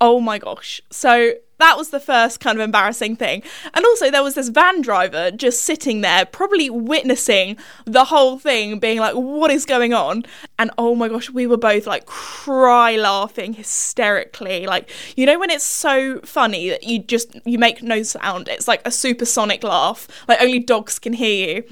Oh my gosh. So that was the first kind of embarrassing thing. And also there was this van driver just sitting there, probably witnessing the whole thing, being like, what is going on? And oh my gosh, we were both like cry laughing hysterically. Like, you know, when it's so funny that you make no sound. It's like a supersonic laugh, like only dogs can hear you.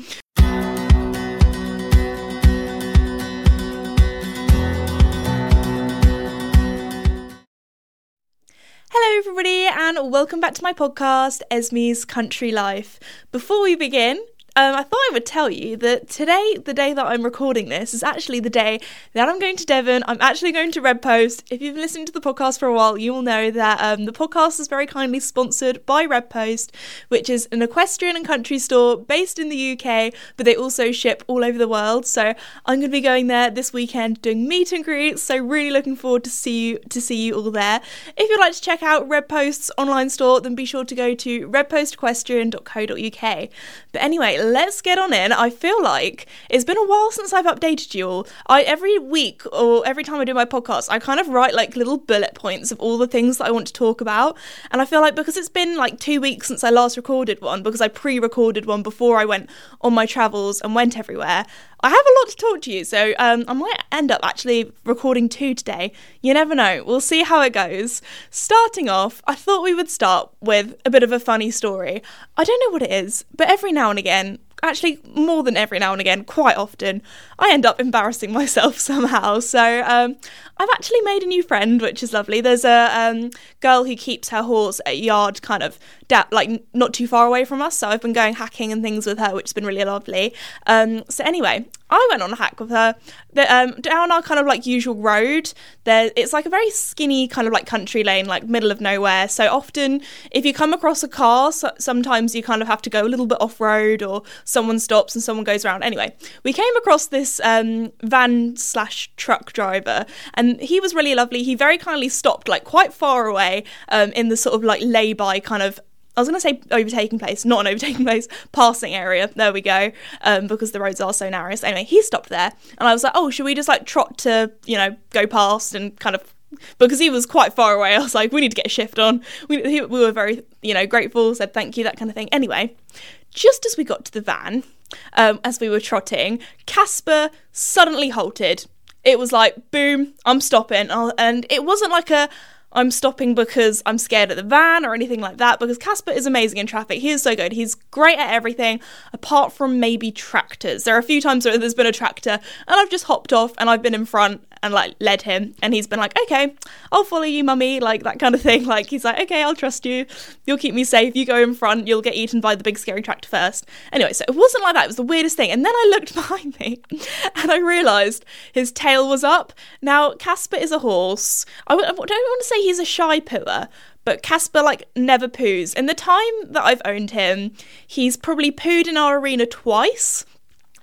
Hello everybody and welcome back to my podcast, Esme's Country Life. Before we begin, I thought I would tell you that today, the day that I'm recording this, is actually the day that I'm going to Devon. I'm actually going to Red Post. If you've listened to the podcast for a while, you will know that the podcast is very kindly sponsored by Red Post, which is an equestrian and country store based in the UK, but they also ship all over the world. So I'm going to be going there this weekend doing meet and greets. So really looking forward to see you all there. If you'd like to check out Red Post's online store, then be sure to go to redpostequestrian.co.uk. But anyway, let's get on in. I feel like it's been a while since I've updated you all. Every week or every time I do my podcast, I kind of write like little bullet points of all the things that I want to talk about. And I feel like because it's been like 2 weeks since I last recorded one, because I pre-recorded one before I went on my travels and went everywhere, I have a lot to talk to you. So I might end up actually recording 2 today. You never know. We'll see how it goes. Starting off, I thought we would start with a bit of a funny story. I don't know what it is, but every now and again, actually more than every now and again, quite often, I end up embarrassing myself somehow. So I've actually made a new friend, which is lovely. There's a girl who keeps her horse at a yard kind of like not too far away from us, so I've been going hacking and things with her, which has been really lovely. So anyway, I went on a hack with her down our kind of like usual road. It's like a very skinny kind of like country lane, like middle of nowhere. So often if you come across a car, sometimes you kind of have to go a little bit off road, or someone stops and someone goes around. Anyway, we came across this van/truck driver, and he was really lovely. He very kindly stopped like quite far away in the sort of like lay-by kind of, I was going to say overtaking place, not an overtaking place, passing area. There we go. Because the roads are so narrow. So anyway, he stopped there and I was like, oh, should we just like trot to, you know, go past and kind of, because he was quite far away. I was like, we need to get a shift on. We were very, you know, grateful, said thank you, that kind of thing. Anyway, just as we got to the van, as we were trotting, Casper suddenly halted. It was like, boom, I'm stopping. And it wasn't like I'm stopping because I'm scared of the van or anything like that, because Casper is amazing in traffic. He is so good. He's great at everything apart from maybe tractors. There are a few times where there's been a tractor and I've just hopped off and I've been in front and like led him, and he's been like, okay, I'll follow you, mummy, like that kind of thing. Like he's like, okay, I'll trust you, you'll keep me safe, you go in front, you'll get eaten by the big scary tractor first. Anyway, so it wasn't like that. It was the weirdest thing. And then I looked behind me and I realised his tail was up. Now Casper is a horse, I don't want to say he's a shy pooer, but Casper like never poos. In the time that I've owned him, he's probably pooed in our arena twice,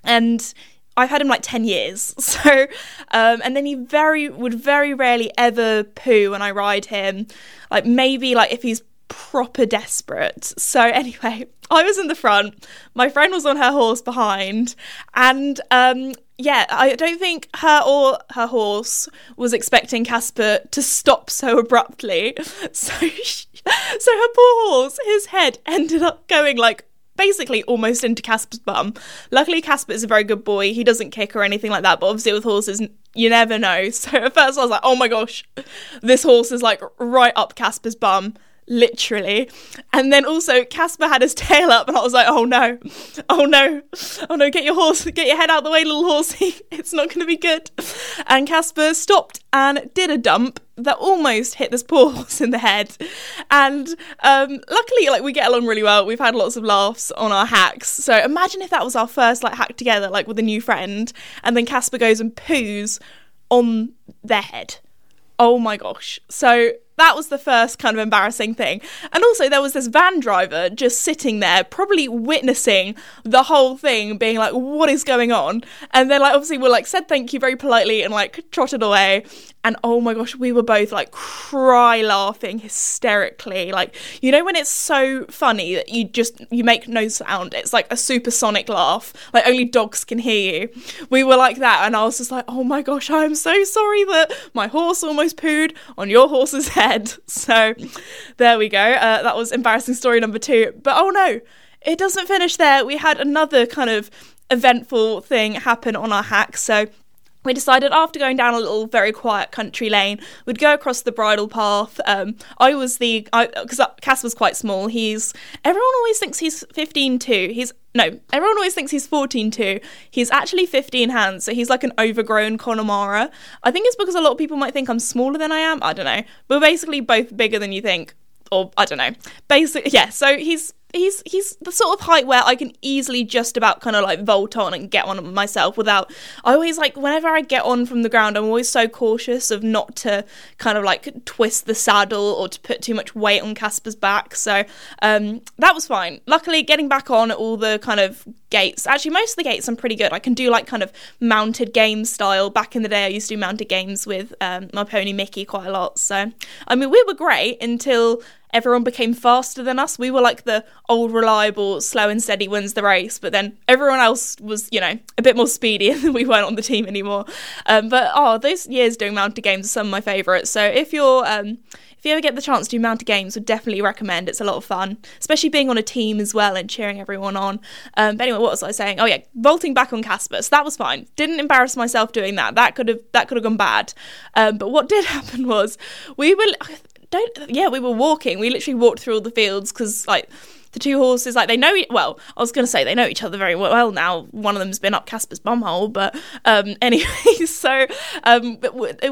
and I've had him like 10 years. So, and then he would very rarely ever poo when I ride him. Like maybe like if he's proper desperate. So anyway, I was in the front, my friend was on her horse behind, and yeah, I don't think her or her horse was expecting Casper to stop so abruptly. So her poor horse, his head ended up going like basically almost into Casper's bum. Luckily, Casper is a very good boy. He doesn't kick or anything like that, but obviously with horses, you never know. So at first I was like, oh my gosh, this horse is like right up Casper's bum, literally. And then also Casper had his tail up and I was like, oh no, get your head out the way, little horsey, it's not going to be good. And Casper stopped and did a dump that almost hit this poor horse in the head. And luckily, like, we get along really well. We've had lots of laughs on our hacks. So imagine if that was our first like hack together, like with a new friend, and then Casper goes and poos on their head. Oh my gosh. So that was the first kind of embarrassing thing. And also there was this van driver just sitting there, probably witnessing the whole thing, being like, what is going on? And then like obviously we like said thank you very politely and like trotted away. And oh my gosh, we were both like cry laughing hysterically. Like, you know when it's so funny that you make no sound. It's like a supersonic laugh. Like only dogs can hear you. We were like that, and I was just like, oh my gosh, I'm so sorry that my horse almost pooed on your horse's head. So there we go. That was embarrassing story number 2. But oh no, it doesn't finish there. We had another kind of eventful thing happen on our hack. So we decided after going down a little very quiet country lane, we'd go across the bridle path. Because Casper's quite small. Everyone always thinks he's 15'2". Everyone always thinks he's 14'2". He's actually 15 hands, so he's like an overgrown Connemara. I think it's because a lot of people might think I'm smaller than I am. I don't know. We're basically both bigger than you think. Or I don't know. Basically, yeah, so he's the sort of height where I can easily just about kind of like vault on and get on myself without... I always like, whenever I get on from the ground, I'm always so cautious of not to kind of like twist the saddle or to put too much weight on Casper's back. So that was fine. Luckily, getting back on at all the kind of gates, actually most of the gates I'm pretty good. I can do like kind of mounted game style. Back in the day, I used to do mounted games with my pony Mickey quite a lot. So, I mean, we were great until... everyone became faster than us. We were like the old reliable, slow and steady wins the race. But then everyone else was, you know, a bit more speedy and we weren't on the team anymore. But those years doing mounted games are some of my favourites. So if you ever get the chance to do mounted games, would definitely recommend. It's a lot of fun, especially being on a team as well and cheering everyone on. But anyway, what was I saying? Oh yeah, vaulting back on Casper. So that was fine. Didn't embarrass myself doing that. That could have gone bad. But what did happen was we were walking. We literally walked through all the fields because, like, the two horses, like, they know... Well, I was going to say they know each other very well now. One of them's been up Casper's bumhole, but anyway, so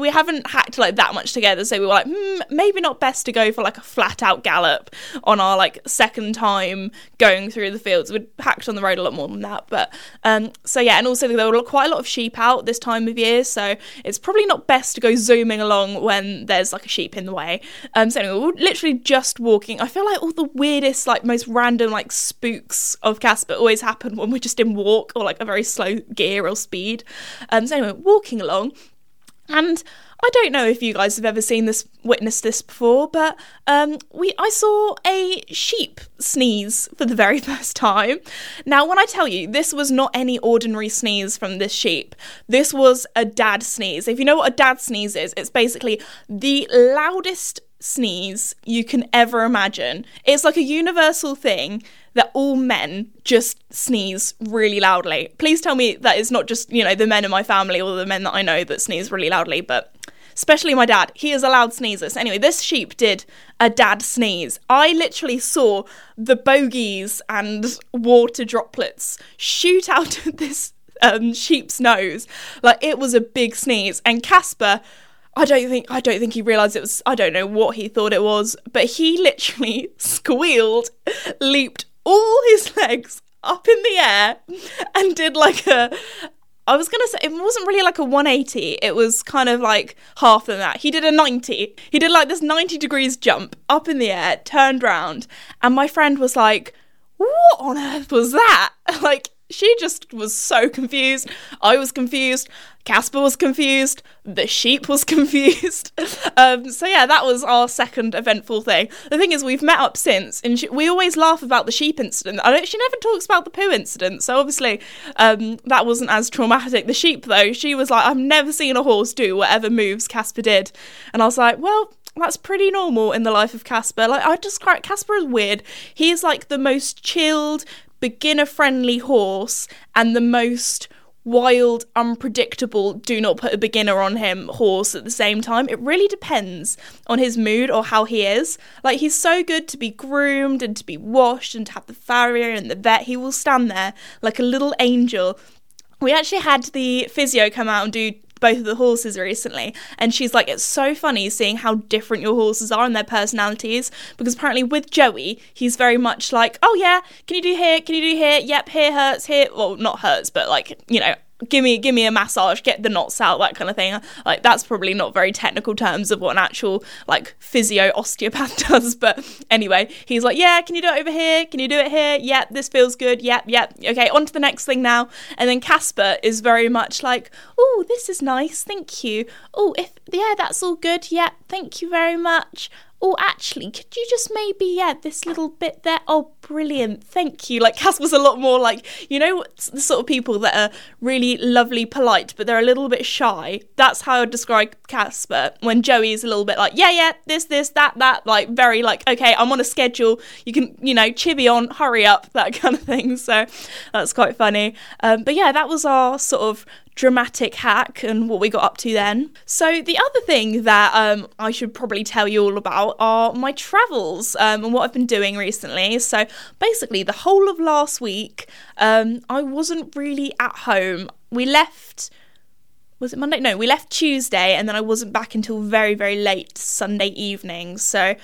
we haven't hacked, like, that much together, so we were like, maybe not best to go for, like, a flat-out gallop on our, like, second time going through the fields. We'd hacked on the road a lot more than that, but... so, yeah, and also there were quite a lot of sheep out this time of year, so it's probably not best to go zooming along when there's, like, a sheep in the way. So, anyway, we were literally just walking. I feel like all the weirdest, like, most random like spooks of Casper always happen when we're just in walk or like a very slow gear or speed. So anyway, walking along, and I don't know if you guys have ever witnessed this before, but I saw a sheep sneeze for the very first time. Now, when I tell you, this was not any ordinary sneeze from this sheep. This was a dad sneeze. If you know what a dad sneeze is, it's basically the loudest sneeze you can ever imagine. It's like a universal thing that all men just sneeze really loudly. Please tell me that it's not just, you know, the men in my family or the men that I know that sneeze really loudly, but especially my dad. He is a loud sneezer. So anyway, this sheep did a dad sneeze. I literally saw the bogies and water droplets shoot out of this sheep's nose. Like, it was a big sneeze. And Casper, I don't think he realised it was... I don't know what he thought it was, but he literally squealed, leaped all his legs up in the air and did like a... I was going to say, it wasn't really like a 180. It was kind of like half than that. He did a 90. He did like this 90 degrees jump up in the air, turned round, and my friend was like, what on earth was that? Like... she just was so confused. I was confused. Casper was confused. The sheep was confused. So yeah, that was our second eventful thing. The thing is, we've met up since, and we always laugh about the sheep incident. She never talks about the poo incident, so obviously that wasn't as traumatic. The sheep, though, she was like, I've never seen a horse do whatever moves Casper did. And I was like, well... that's pretty normal in the life of Casper. Like, I describe Casper as weird. He is like the most chilled, beginner-friendly horse and the most wild, unpredictable, do not put a beginner on him horse at the same time. It really depends on his mood or how he is. Like, he's so good to be groomed and to be washed and to have the farrier and the vet. He will stand there like a little angel. We actually had the physio come out and do both of the horses recently, and she's like, it's so funny seeing how different your horses are and their personalities, because apparently with Joey, he's very much like, oh yeah, can you do here, yep, here hurts, here, well, not hurts, but like, you know, give me a massage, get the knots out, that kind of thing. Like, that's probably not very technical terms of what an actual like physio osteopath does, but anyway, he's like, yeah, can you do it over here, can you do it here, yep, this feels good, yep, okay, on to the next thing now. And then Casper is very much like, oh, this is nice, thank you, oh, if, yeah, that's all good, yep, thank you very much. Oh, actually, could you just maybe, yeah, this little bit there? Oh, brilliant. Thank you. Like, Casper's a lot more like, you know, the sort of people that are really lovely, polite, but they're a little bit shy. That's how I would describe Casper, when Joey's a little bit like, yeah, this, that, like, very like, okay, I'm on a schedule. You can, you know, chivvy on, hurry up, that kind of thing. So that's quite funny. But yeah, that was our sort of dramatic hack and what we got up to then. So the other thing that I should probably tell you all about are my travels and what I've been doing recently. So basically the whole of last week, I wasn't really at home. We left Tuesday, and then I wasn't back until very, very late Sunday evening. So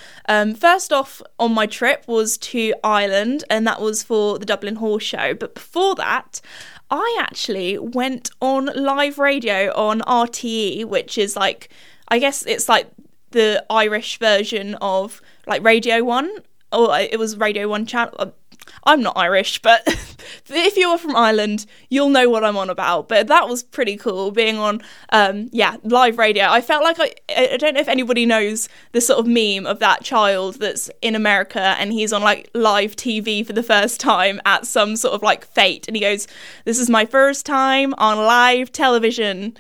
first off on my trip was to Ireland, and that was for the Dublin Horse Show. But before that, I actually went on live radio on RTE, which is like, I guess it's like the Irish version of like Radio 1, or it was Radio 1 channel. I'm not Irish, but if you're from Ireland, you'll know what I'm on about. But that was pretty cool, being on, live radio. I felt like, I don't know if anybody knows the sort of meme of that child that's in America, and he's on, like, live TV for the first time at some sort of, like, fete. And he goes, this is my first time on live television.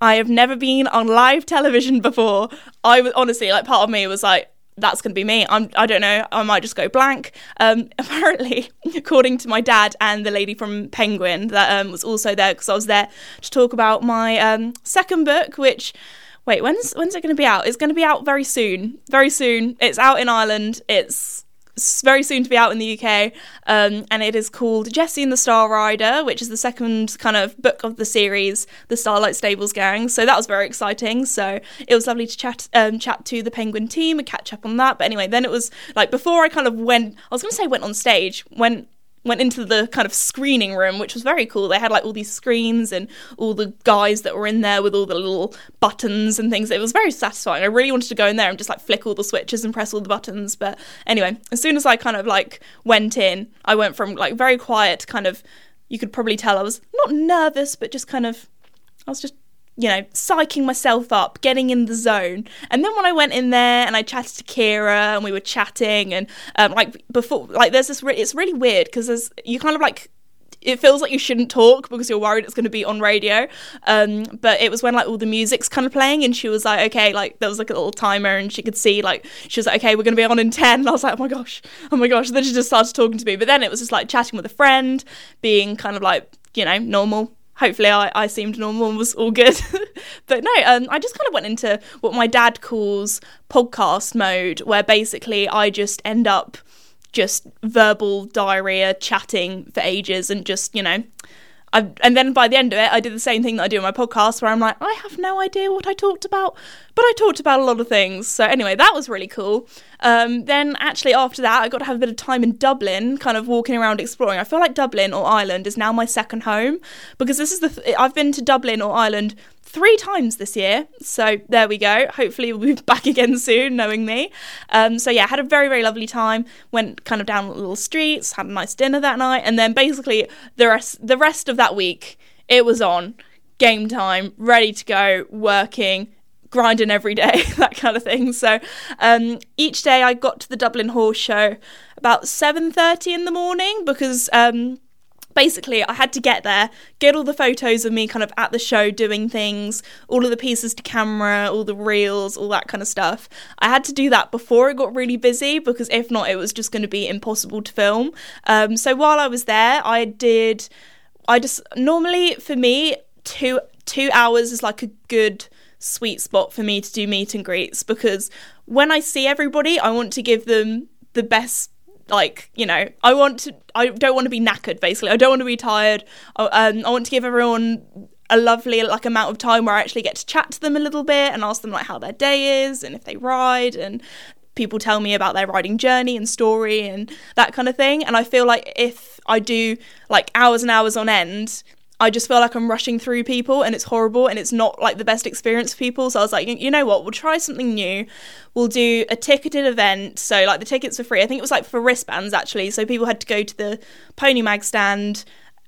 I have never been on live television before. I was, honestly, like, part of me was like, that's going to be me. I don't know. I might just go blank. Apparently, according to my dad and the lady from Penguin that was also there, because I was there to talk about my second book, which, wait, when's it going to be out? It's going to be out very soon. Very soon. It's out in Ireland. It's very soon to be out in the UK, and it is called Jesse and the Star Rider, which is the second kind of book of the series, the Starlight Stables Gang. So that was very exciting. So it was lovely to chat to the Penguin team and catch up on that. But anyway, then it was like before I kind of went into the kind of screening room, which was very cool. They had like all these screens and all the guys that were in there with all the little buttons and things. It was very satisfying. I really wanted to go in there and just like flick all the switches and press all the buttons. But anyway, as soon as I kind of like went in, I went from like very quiet, kind of, you could probably tell I was not nervous, but just kind of, I was just, you know, psyching myself up, getting in the zone. And then when I went in there and I chatted to Kira, and we were chatting, and it's really weird, because there's, you kind of like, it feels like you shouldn't talk because you're worried it's going to be on radio, but it was when like all the music's kind of playing, and she was like, okay, like there was like a little timer, and she could see, like, she was like, okay, we're going to be on in 10, and I was like, oh my gosh, and then she just started talking to me. But then it was just like chatting with a friend, being kind of like, you know, normal. Hopefully I seemed normal and was all good. But no, I just kind of went into what my dad calls podcast mode, where basically I just end up just verbal diarrhea chatting for ages, and just, you know, and then by the end of it, I did the same thing that I do in my podcast, where I'm like, I have no idea what I talked about, but I talked about a lot of things. So anyway, that was really cool. Then actually after that, I got to have a bit of time in Dublin, kind of walking around exploring. I feel like Dublin or Ireland is now my second home, because this is I've been to Dublin or Ireland 3 times this year. So there we go. Hopefully we'll be back again soon, knowing me. So yeah, had a very, very lovely time. Went kind of down the little streets, had a nice dinner that night. And then basically the rest of that week, it was on game time, ready to go, working, grinding every day, that kind of thing. So each day I got to the Dublin Horse Show about 7:30 in the morning, because basically, I had to get there, get all the photos of me kind of at the show doing things, all of the pieces to camera, all the reels, all that kind of stuff. I had to do that before it got really busy, because if not, it was just going to be impossible to film. So while I was there, normally for me, two hours is like a good sweet spot for me to do meet and greets, because when I see everybody, I want to give them the best, like, you know, I don't want to be knackered, basically. I don't want to be tired. I want to give everyone a lovely, like, amount of time where I actually get to chat to them a little bit and ask them, like, how their day is and if they ride, and people tell me about their riding journey and story and that kind of thing. And I feel like if I do, like, hours and hours on end, I just feel like I'm rushing through people and it's horrible and it's not like the best experience for people. So I was like, you know what, we'll try something new. We'll do a ticketed event. So like the tickets were free. I think it was like for wristbands actually. So people had to go to the Pony Mag stand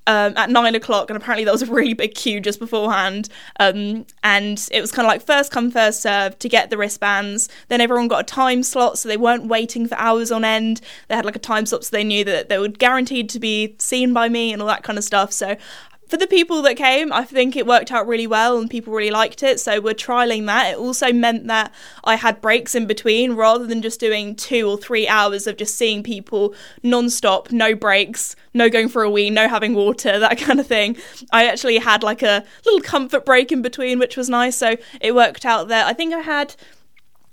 at 9 o'clock, and apparently there was a really big queue just beforehand, and it was kind of like first come first serve to get the wristbands. Then everyone got a time slot, so they weren't waiting for hours on end. They had like a time slot, so they knew that they were guaranteed to be seen by me and all that kind of stuff. So for the people that came, I think it worked out really well and people really liked it, so we're trialling that. It also meant that I had breaks in between rather than just doing 2 or 3 hours of just seeing people non-stop, no breaks, no going for a wee, no having water, that kind of thing. I actually had like a little comfort break in between, which was nice, so it worked out there. I think I had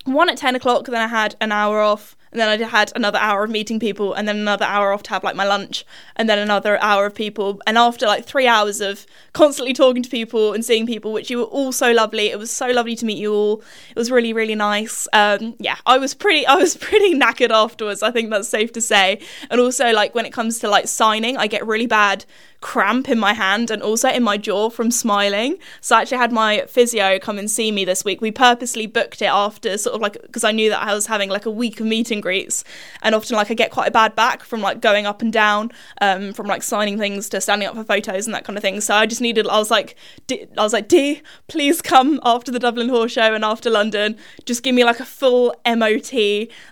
one at 10 o'clock, then I had an hour off, and then I had another hour of meeting people, and then another hour off to have like my lunch, and then another hour of people. And after like 3 hours of constantly talking to people and seeing people, which you were all so lovely. It was so lovely to meet you all. It was really, really nice. Yeah, I was pretty knackered afterwards. I think that's safe to say. And also like when it comes to like signing, I get really bad cramp in my hand and also in my jaw from smiling. So I actually had my physio come and see me this week. We purposely booked it after sort of like, because I knew that I was having like a week of meeting greets, and often like I get quite a bad back from like going up and down, from like signing things to standing up for photos and that kind of thing. So I just needed, I was like, Dee, please come after the Dublin Horse Show and after London, just give me like a full MOT,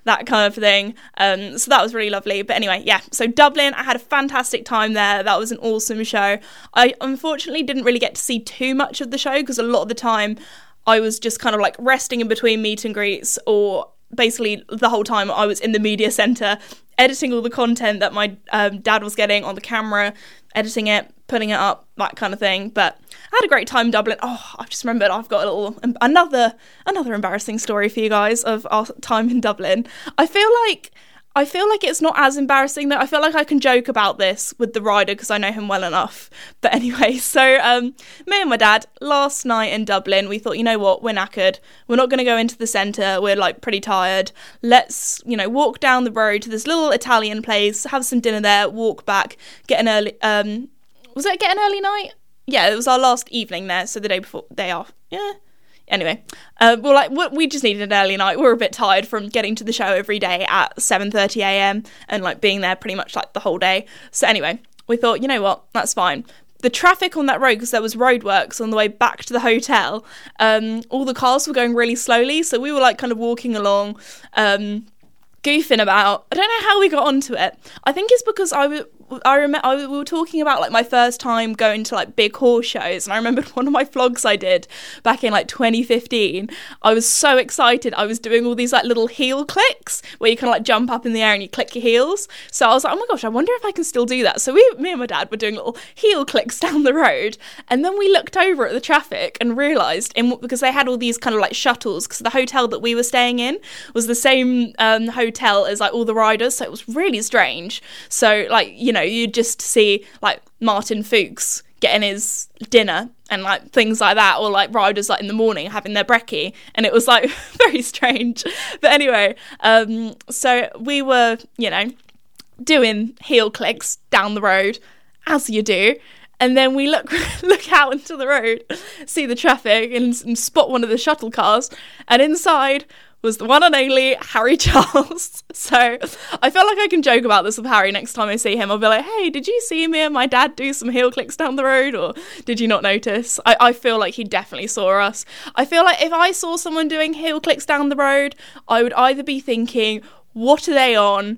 that kind of thing. So that was really lovely. But anyway, yeah, so Dublin, I had a fantastic time there. That was an awesome show. I unfortunately didn't really get to see too much of the show because a lot of the time I was just kind of like resting in between meet and greets, or basically the whole time I was in the media centre editing all the content that my dad was getting on the camera, editing it, putting it up, that kind of thing. But I had a great time in Dublin. Oh, I've just remembered I've got a little another embarrassing story for you guys of our time in Dublin. I feel like it's not as embarrassing though. I feel like I can joke about this with the rider because I know him well enough. But anyway, so me and my dad, last night in Dublin, we thought, you know what, we're knackered. We're not going to go into the centre. We're like pretty tired. Let's, you know, walk down the road to this little Italian place, have some dinner there, walk back, get an early, get an early night? Yeah, it was our last evening there. So the day before, day off. Yeah. Anyway, we just needed an early night. We were a bit tired from getting to the show every day at 7:30 a.m. and like being there pretty much like the whole day. So anyway, we thought, you know what, that's fine. The traffic on that road, because there was roadworks on the way back to the hotel, all the cars were going really slowly. So we were like kind of walking along, goofing about. I don't know how we got onto it. I think it's because we were talking about like my first time going to like big horse shows, and I remembered one of my vlogs I did back in like 2015. I was so excited. I was doing all these like little heel clicks where you kind of like jump up in the air and you click your heels. So I was like, oh my gosh, I wonder if I can still do that. So me and my dad were doing little heel clicks down the road, and then we looked over at the traffic and realised, because they had all these kind of like shuttles, because the hotel that we were staying in was the same hotel as like all the riders, so it was really strange. So like, you know, you'd just see like Martin Fuchs getting his dinner and like things like that, or like riders like in the morning having their brekkie, and it was like very strange. But anyway, so we were, you know, doing heel clicks down the road as you do, and then we look out into the road, see the traffic, and spot one of the shuttle cars, and inside was the one and only Harry Charles. So I feel like I can joke about this with Harry next time I see him. I'll be like, hey, did you see me and my dad do some heel clicks down the road, or did you not notice? I feel like he definitely saw us. I feel like if I saw someone doing heel clicks down the road, I would either be thinking, what are they on?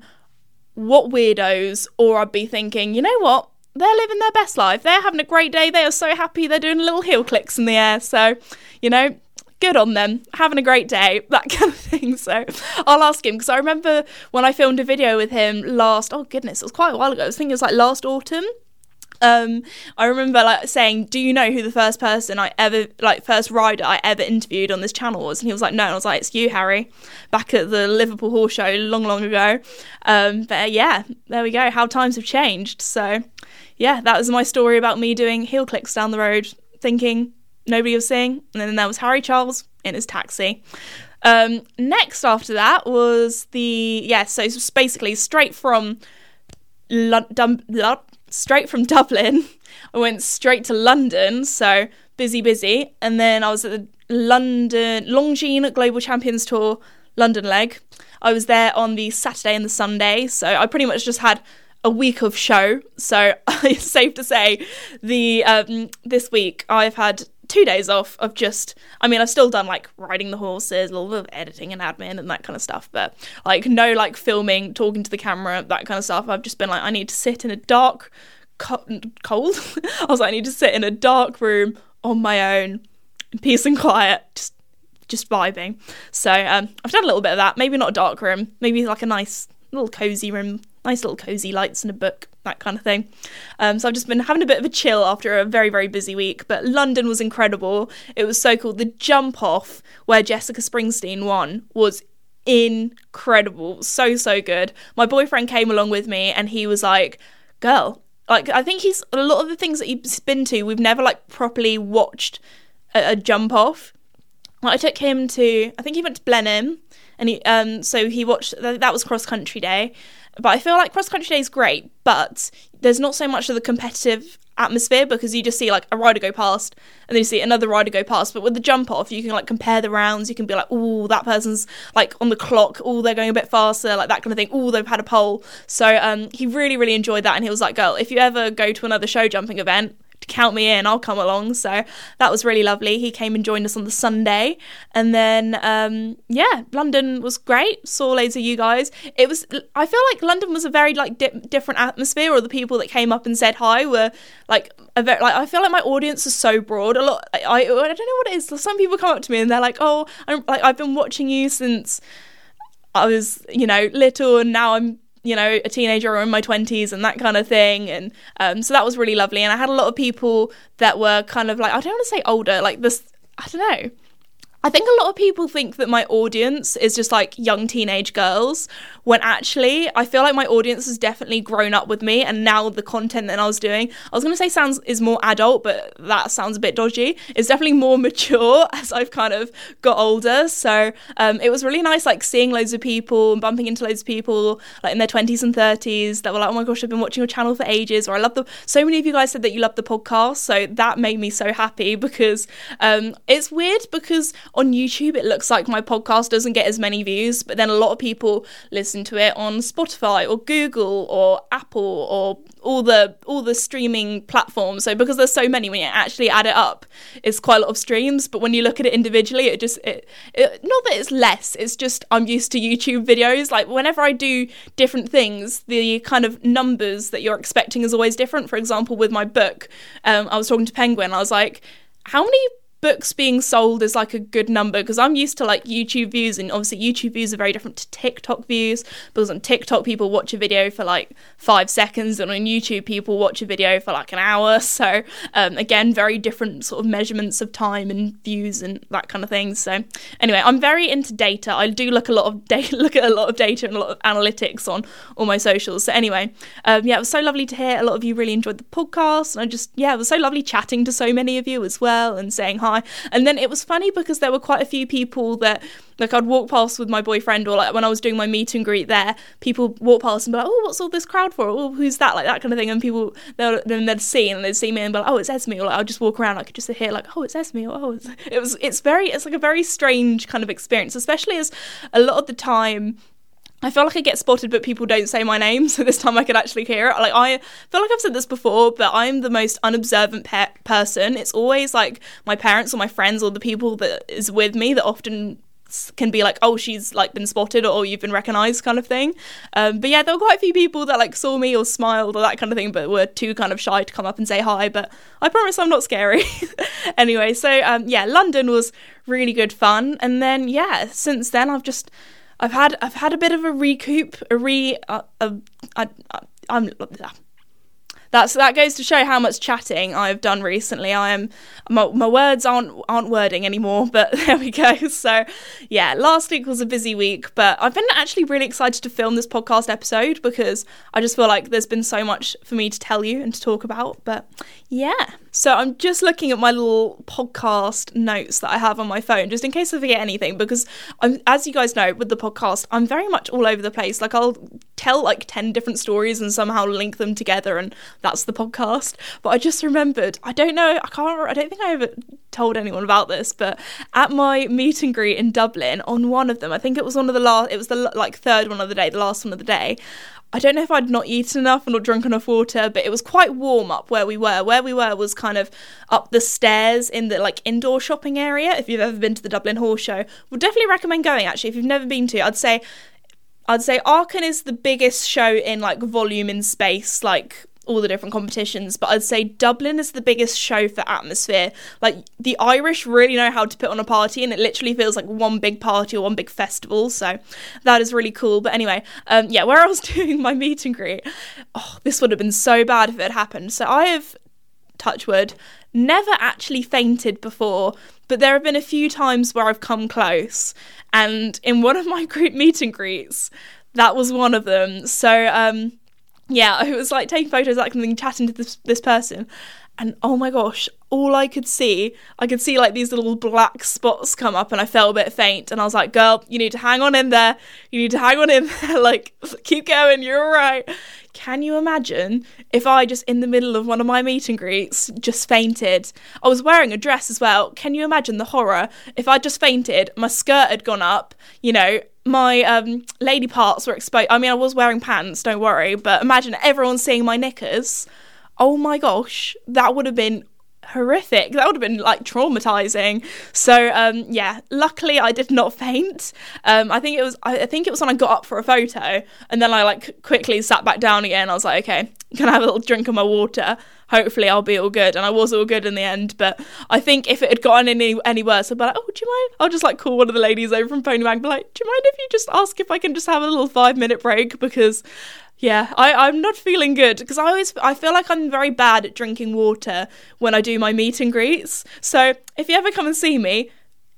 What weirdos? Or I'd be thinking, you know what? They're living their best life. They're having a great day. They are so happy. They're doing little heel clicks in the air. So, you know, good on them, having a great day, that kind of thing. So I'll ask him, because I remember when I filmed a video with him it was quite a while ago. I was thinking it was like last autumn. I remember like saying, do you know who the first rider I ever interviewed on this channel was? And he was like, no. And I was like, it's you, Harry, back at the Liverpool horse show long ago. But yeah, there we go, how times have changed. So yeah, that was my story about me doing heel clicks down the road thinking nobody was seeing, and then there was Harry Charles in his taxi. Next after that was so it's basically straight from London, straight from Dublin. I went straight to London, so busy. And then I was at the London Longines Global Champions Tour London leg. I was there on the Saturday and the Sunday, so I pretty much just had a week of show. So it's safe to say the this week I've had 2 days off of just, I mean, I've still done like riding the horses, a little bit of editing and admin and that kind of stuff, but like no like filming, talking to the camera, that kind of stuff. I've just been like, I need to sit in a dark cold. I was like, I need to sit in a dark room on my own, peace and quiet, just vibing. So I've done a little bit of that. Maybe not a dark room, maybe like a nice little cozy room, nice little cozy lights and a book, that kind of thing. So I've just been having a bit of a chill after a very, very busy week. But London was incredible. It was so cool. The jump off where Jessica Springsteen won was incredible. So good. My boyfriend came along with me and he was like, girl, like I think he's, a lot of the things that he's been to, we've never like properly watched a jump off. Like, I took him to, I think he went to Blenheim, and he so he watched, that was cross country day. But I feel like cross country day is great, but there's not so much of the competitive atmosphere because you just see like a rider go past and then you see another rider go past. But with the jump off, you can like compare the rounds. You can be like, oh, that person's like on the clock. Oh, they're going a bit faster, like that kind of thing. Oh, they've had a pole. So he really, really enjoyed that. And he was like, girl, if you ever go to another show jumping event, count me in, I'll come along. So that was really lovely. He came and joined us on the Sunday, and then London was great. Saw loads of you guys. It was, I feel like London was a very like different atmosphere. Or the people that came up and said hi were like a very, like I feel like my audience is so broad. A lot, I don't know what it is. Some people come up to me and they're like, oh, I've been watching you since I was, you know, little, and now I'm, you know, a teenager or in my 20s and that kind of thing. And so that was really lovely. And I had a lot of people that were kind of like, I don't want to say older, like this, I don't know. I think a lot of people think that my audience is just like young teenage girls, when actually I feel like my audience has definitely grown up with me. And now the content that I was doing, I was going to say is more adult, but that sounds a bit dodgy. It's definitely more mature as I've kind of got older. So it was really nice, like seeing loads of people and bumping into loads of people like in their 20s and 30s that were like, oh my gosh, I've been watching your channel for ages, or I love the, so many of you guys said that you love the podcast. So that made me so happy, because it's weird because on YouTube, it looks like my podcast doesn't get as many views, but then a lot of people listen to it on Spotify or Google or Apple or all the streaming platforms. So because there's so many, when you actually add it up, it's quite a lot of streams. But when you look at it individually, it just, not that it's less, it's just I'm used to YouTube videos. Like whenever I do different things, the kind of numbers that you're expecting is always different. For example, with my book, I was talking to Penguin. I was like, how many books being sold is like a good number, because I'm used to like YouTube views, and obviously YouTube views are very different to TikTok views, because on TikTok people watch a video for like 5 seconds, and on YouTube people watch a video for like an hour. So again, very different sort of measurements of time and views and that kind of thing. So anyway, I'm very into data. I do look at a lot of data and a lot of analytics on all my socials. So anyway, it was so lovely to hear a lot of you really enjoyed the podcast, and I just, it was so lovely chatting to so many of you as well and saying hi. And then it was funny because there were quite a few people that like I'd walk past with my boyfriend, or like when I was doing my meet and greet there, people walk past and be like, oh, what's all this crowd for? Oh, who's that? Like that kind of thing. And people, they'd see me and be like, oh, it's Esme. Or like, I'll just walk around, I could just hear like, oh, it's Esme. Or, oh, it's like a very strange kind of experience, especially as a lot of the time I feel like I get spotted, but people don't say my name. So this time I could actually hear it. Like, I feel like I've said this before, but I'm the most unobservant person. It's always like my parents or my friends or the people that is with me that often can be like, oh, she's like been spotted, or oh, you've been recognized, kind of thing. But yeah, there were quite a few people that like saw me or smiled or that kind of thing, but were too kind of shy to come up and say hi. But I promise I'm not scary. Anyway, so London was really good fun. And then since then I've had a bit of a recoup, that goes to show how much chatting I've done recently. I am, my words aren't wording anymore, but there we go. So last week was a busy week, but I've been actually really excited to film this podcast episode because I just feel like there's been so much for me to tell you and to talk about. But so I'm just looking at my little podcast notes that I have on my phone, just in case I forget anything, because as you guys know, with the podcast, I'm very much all over the place. Like I'll tell like 10 different stories and somehow link them together, and that's the podcast. But I just remembered, I don't think I ever told anyone about this, but at my meet and greet in Dublin, on one of them, I think it was one of the last, it was the like third one of the day, the last one of the day, I don't know if I'd not eaten enough or not drunk enough water, but it was quite warm up where we were. Where we were was kind of up the stairs in the like indoor shopping area. If you've ever been to the Dublin Horse Show, would definitely recommend going. Actually, if you've never been to, I'd say Arkham is the biggest show in like volume in space, like all the different competitions, but I'd say Dublin is the biggest show for atmosphere. Like the Irish really know how to put on a party, and it literally feels like one big party or one big festival, so that is really cool. But anyway, where I was doing my meet and greet, this would have been so bad if it had happened. So I have, touch wood, never actually fainted before, but there have been a few times where I've come close, and in one of my group meet and greets, that was one of them. So I was like taking photos, that kind of thing, chatting to this person, and oh my gosh, all I could see like these little black spots come up, and I felt a bit faint, and I was like, girl, you need to hang on in there, like keep going, you're all right. Can you imagine if I just, in the middle of one of my meet and greets, just fainted? I was wearing a dress as well. Can you imagine the horror if I just fainted, my skirt had gone up, my lady parts were exposed. I mean, I was wearing pants, don't worry, but imagine everyone seeing my knickers. Oh my gosh, that would have been horrific. That would have been like traumatizing. So luckily I did not faint. I think it was when I got up for a photo, and then I like quickly sat back down again. I was like, okay, can I have a little drink of my water? Hopefully I'll be all good. And I was all good in the end, but I think if it had gotten any worse, I'd be like, oh, do you mind? I'll just like call one of the ladies over from Pony Mag and be like, do you mind if you just ask if I can just have a little 5-minute break? Because yeah, I'm not feeling good, because I feel like I'm very bad at drinking water when I do my meet and greets. So if you ever come and see me,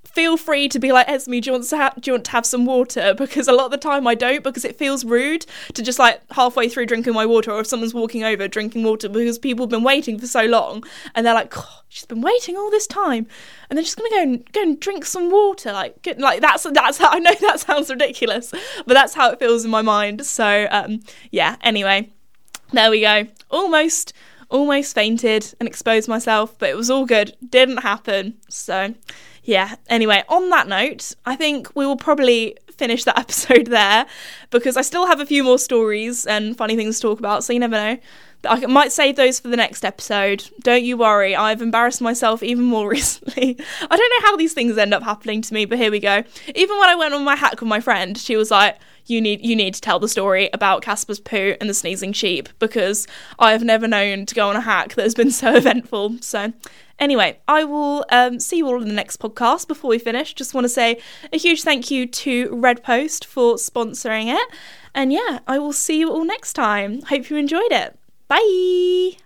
feel free to be like, Esme, do you want to have some water? Because a lot of the time I don't, because it feels rude to just like halfway through drinking my water, or if someone's walking over, drinking water, because people have been waiting for so long, and they're like, oh, she's been waiting all this time, and they're just gonna go and drink some water. Like that's how, I know that sounds ridiculous, but that's how it feels in my mind. So anyway, there we go. Almost fainted and exposed myself, but it was all good. Didn't happen. So yeah, anyway, on that note, I think we will probably finish that episode there, because I still have a few more stories and funny things to talk about, so you never know. I might save those for the next episode. Don't you worry, I've embarrassed myself even more recently. I don't know how these things end up happening to me, but here we go. Even when I went on my hack with my friend, she was like, you need to tell the story about Casper's poo and the sneezing sheep, because I have never known to go on a hack that has been so eventful. So anyway, I will see you all in the next podcast. Before we finish, just want to say a huge thank you to Red Post for sponsoring it. And I will see you all next time. Hope you enjoyed it. Bye!